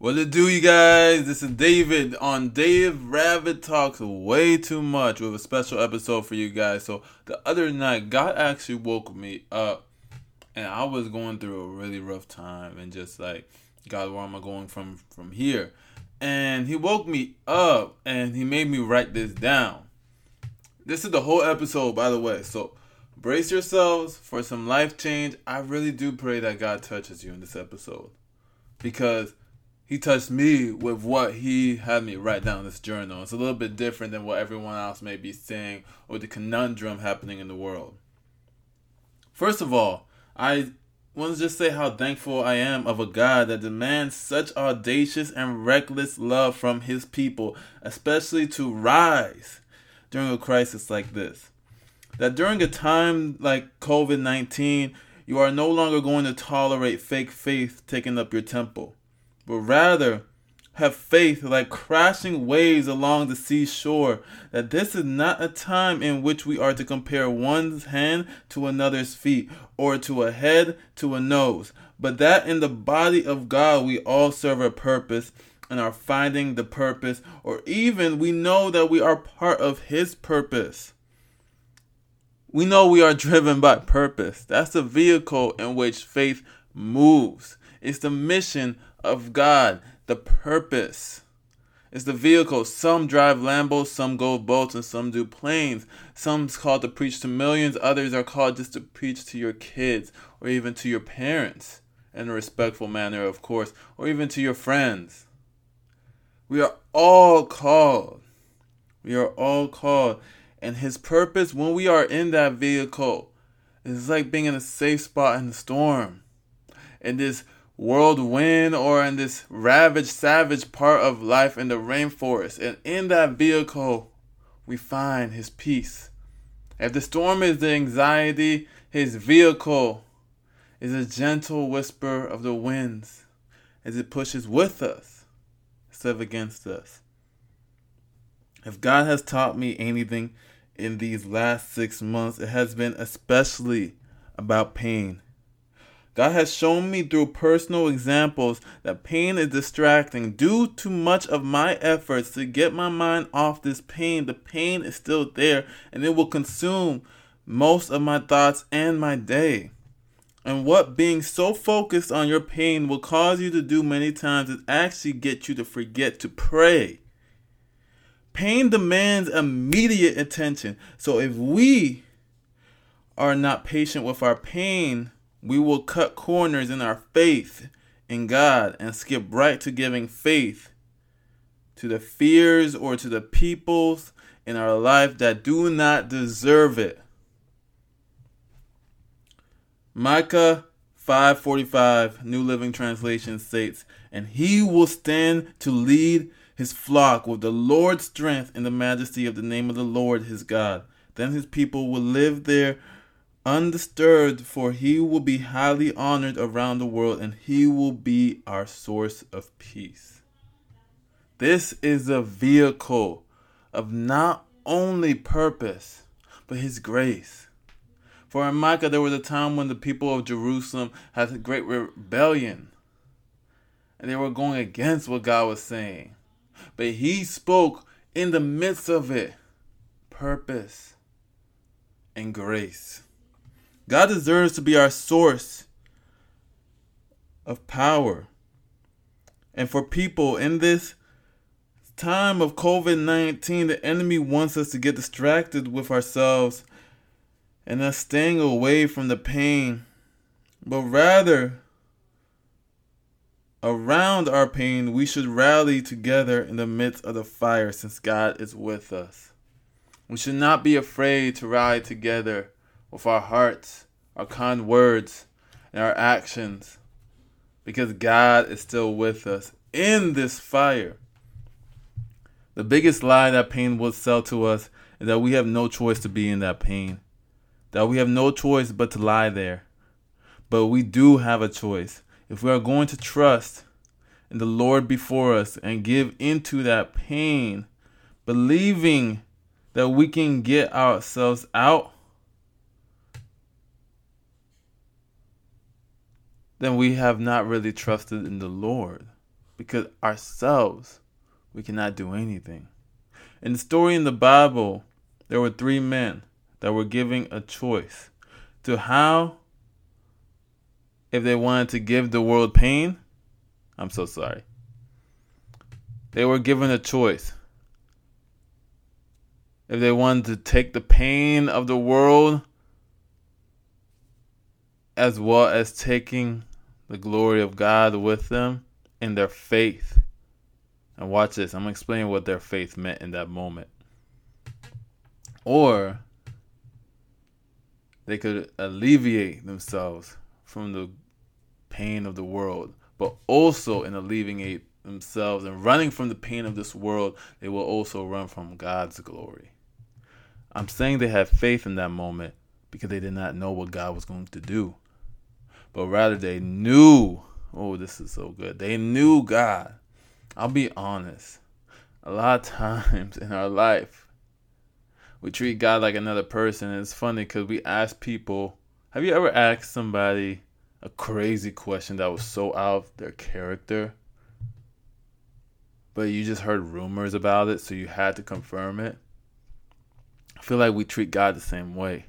What it do, you guys? This is David on Dave Rabbit Talks Way Too Much with a special episode for you guys. So the other night, God actually woke me up, and I was going through a really rough time and just like, God, where am I going from here? And he woke me up, and he made me write this down. This is the whole episode, by the way. So brace yourselves for some life change. I really do pray that God touches you in this episode, because he touched me with what he had me write down in this journal. It's a little bit different than what everyone else may be saying or the conundrum happening in the world. First of all, I want to just say how thankful I am of a God that demands such audacious and reckless love from his people, especially to rise during a crisis like this. That during a time like COVID-19, you are no longer going to tolerate fake faith taking up your temple, but rather have faith like crashing waves along the seashore, that this is not a time in which we are to compare one's hand to another's feet, or to a head to a nose, but that in the body of God we all serve a purpose and are finding the purpose, or even we know that we are part of his purpose. We know we are driven by purpose. That's the vehicle in which faith moves. It's the mission of God, the purpose. It's the vehicle. Some drive Lambos, some gold boats, and some do planes. Some's called to preach to millions. Others are called just to preach to your kids, or even to your parents, in a respectful manner, of course, or even to your friends. We are all called. We are all called. And his purpose, when we are in that vehicle, is like being in a safe spot in the storm. And this whirlwind, or in this ravaged, savage part of life in the rainforest. And in that vehicle, we find his peace. If the storm is the anxiety, his vehicle is a gentle whisper of the winds as it pushes with us instead of against us. If God has taught me anything in these last 6 months, it has been especially about pain. God has shown me through personal examples that pain is distracting. Due to much of my efforts to get my mind off this pain, the pain is still there, and it will consume most of my thoughts and my day. And what being so focused on your pain will cause you to do many times is actually get you to forget to pray. Pain demands immediate attention. So if we are not patient with our pain, we will cut corners in our faith in God and skip right to giving faith to the fears or to the peoples in our life that do not deserve it. Micah 5:45, New Living Translation states, "And he will stand to lead his flock with the Lord's strength and the majesty of the name of the Lord his God. Then his people will live there undisturbed, for he will be highly honored around the world, and he will be our source of peace." This is a vehicle of not only purpose, but his grace. For in Micah, there was a time when the people of Jerusalem had a great rebellion, and they were going against what God was saying. But he spoke in the midst of it, purpose and grace. God deserves to be our source of power. And for people in this time of COVID-19, the enemy wants us to get distracted with ourselves and us staying away from the pain, but rather around our pain, we should rally together in the midst of the fire, since God is with us. We should not be afraid to rally together with our hearts, our kind words, and our actions, because God is still with us in this fire. The biggest lie that pain will sell to us is that we have no choice to be in that pain, that we have no choice but to lie there. But we do have a choice. If we are going to trust in the Lord before us and give into that pain, believing that we can get ourselves out, then we have not really trusted in the Lord. because ourselves, we cannot do anything. In the story in the Bible, there were three men that were giving a choice to how, if they wanted to give the world pain, I'm so sorry. They were given a choice. If they wanted to take the pain of the world as well as taking the glory of God with them in their faith. And watch this. I'm going to explain what their faith meant in that moment. Or they could alleviate themselves from the pain of the world, but also in alleviating themselves and running from the pain of this world, they will also run from God's glory. I'm saying they had faith in that moment because they did not know what God was going to do. But rather they knew, oh, this is so good. They knew God. I'll be honest. A lot of times in our life, we treat God like another person. And it's funny because we ask people, have you ever asked somebody a crazy question that was so out of their character, but you just heard rumors about it, so you had to confirm it? I feel like we treat God the same way.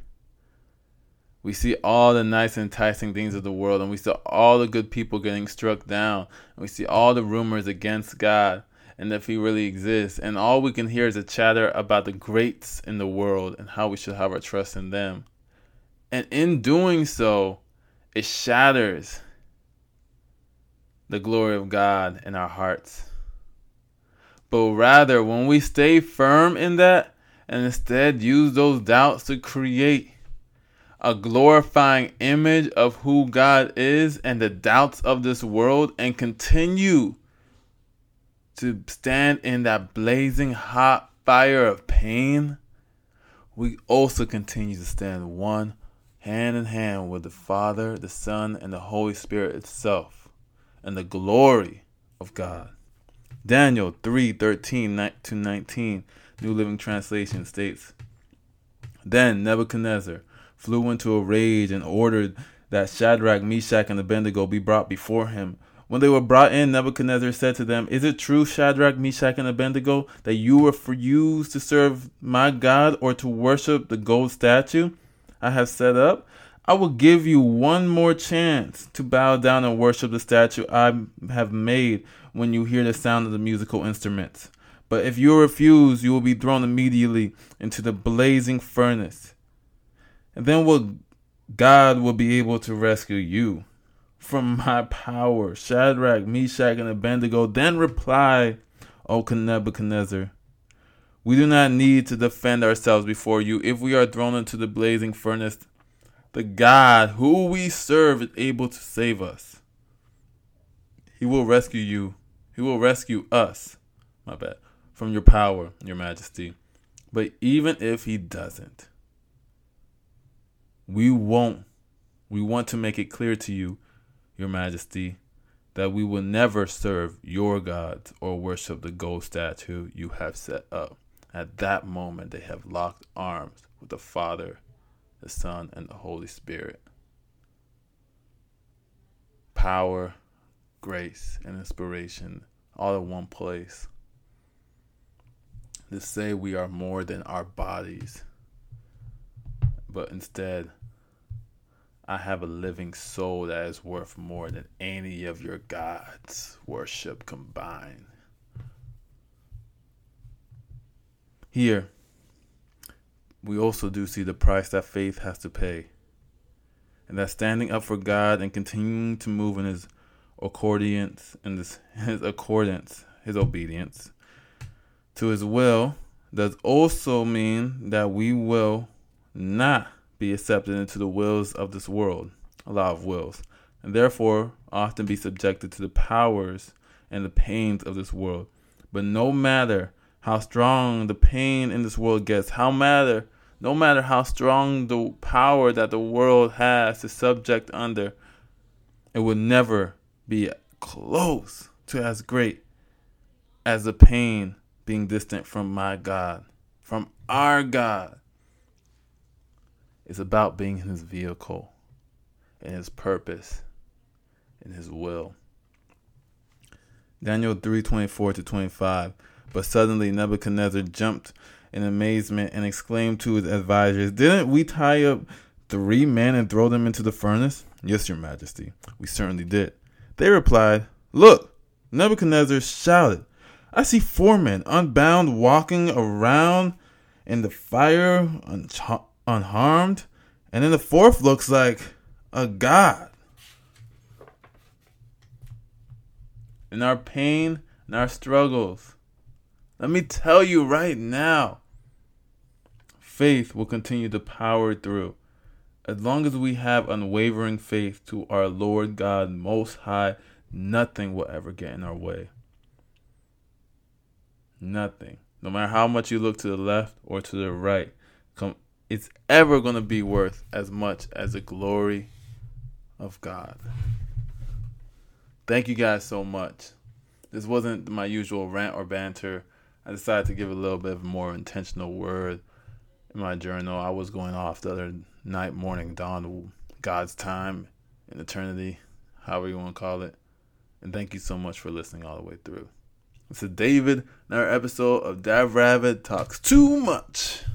We see all the nice, enticing things of the world, and we see all the good people getting struck down, and we see all the rumors against God and if He really exists, and all we can hear is a chatter about the greats in the world and how we should have our trust in them. And in doing so, it shatters the glory of God in our hearts. But rather, when we stay firm in that and instead use those doubts to create a glorifying image of who God is and the doubts of this world, and continue to stand in that blazing hot fire of pain, we also continue to stand one hand in hand with the Father, the Son, and the Holy Spirit itself and the glory of God. Daniel 3:13-19, New Living Translation states, "Then Nebuchadnezzar flew into a rage and ordered that Shadrach, Meshach, and Abednego be brought before him. When they were brought in, Nebuchadnezzar said to them, 'Is it true, Shadrach, Meshach, and Abednego, that you refuse to serve my God or to worship the gold statue I have set up? I will give you one more chance to bow down and worship the statue I have made when you hear the sound of the musical instruments. But if you refuse, you will be thrown immediately into the blazing furnace. And then God will be able to rescue you from my power.' Shadrach, Meshach, and Abednego then replied, 'O Nebuchadnezzar, we do not need to defend ourselves before you. If we are thrown into the blazing furnace, the God who we serve is able to save us. He will rescue you. He will rescue us, from your power, your majesty. But even if he doesn't, we want to make it clear to you, your majesty, that we will never serve your gods or worship the gold statue you have set up.'" At that moment, they have locked arms with the Father, the Son, and the Holy Spirit. Power, grace, and inspiration all in one place. To say we are more than our bodies, but instead, I have a living soul that is worth more than any of your gods' worship combined. Here, we also do see the price that faith has to pay. And that standing up for God and continuing to move in his obedience to his will, does also mean that we will not be accepted into the wills of this world, a lot of wills, and therefore often be subjected to the powers and the pains of this world. But no matter how strong the pain in this world gets, no matter how strong the power that the world has to subject under, it will never be close to as great as the pain being distant from my God, from our God. It's about being in his vehicle, in his purpose, in his will. Daniel 3:24-25. But suddenly Nebuchadnezzar jumped in amazement and exclaimed to his advisors, "Didn't we tie up 3 men and throw them into the furnace?" "Yes, your majesty, we certainly did," they replied. "Look," Nebuchadnezzar shouted, "I see 4 men unbound walking around in the fire unharmed. And then the 4th looks like a god." In our pain and our struggles, let me tell you right now, faith will continue to power through. As long as we have unwavering faith to our Lord God Most High, nothing will ever get in our way. Nothing. No matter how much you look to the left or to the right, it's ever going to be worth as much as the glory of God. Thank you guys so much. This wasn't my usual rant or banter. I decided to give a little bit of more intentional word in my journal. I was going off the other night, morning, dawn, God's time, and eternity, however you want to call it. And thank you so much for listening all the way through. This is David, another episode of Dave Rabbit Talks Too Much.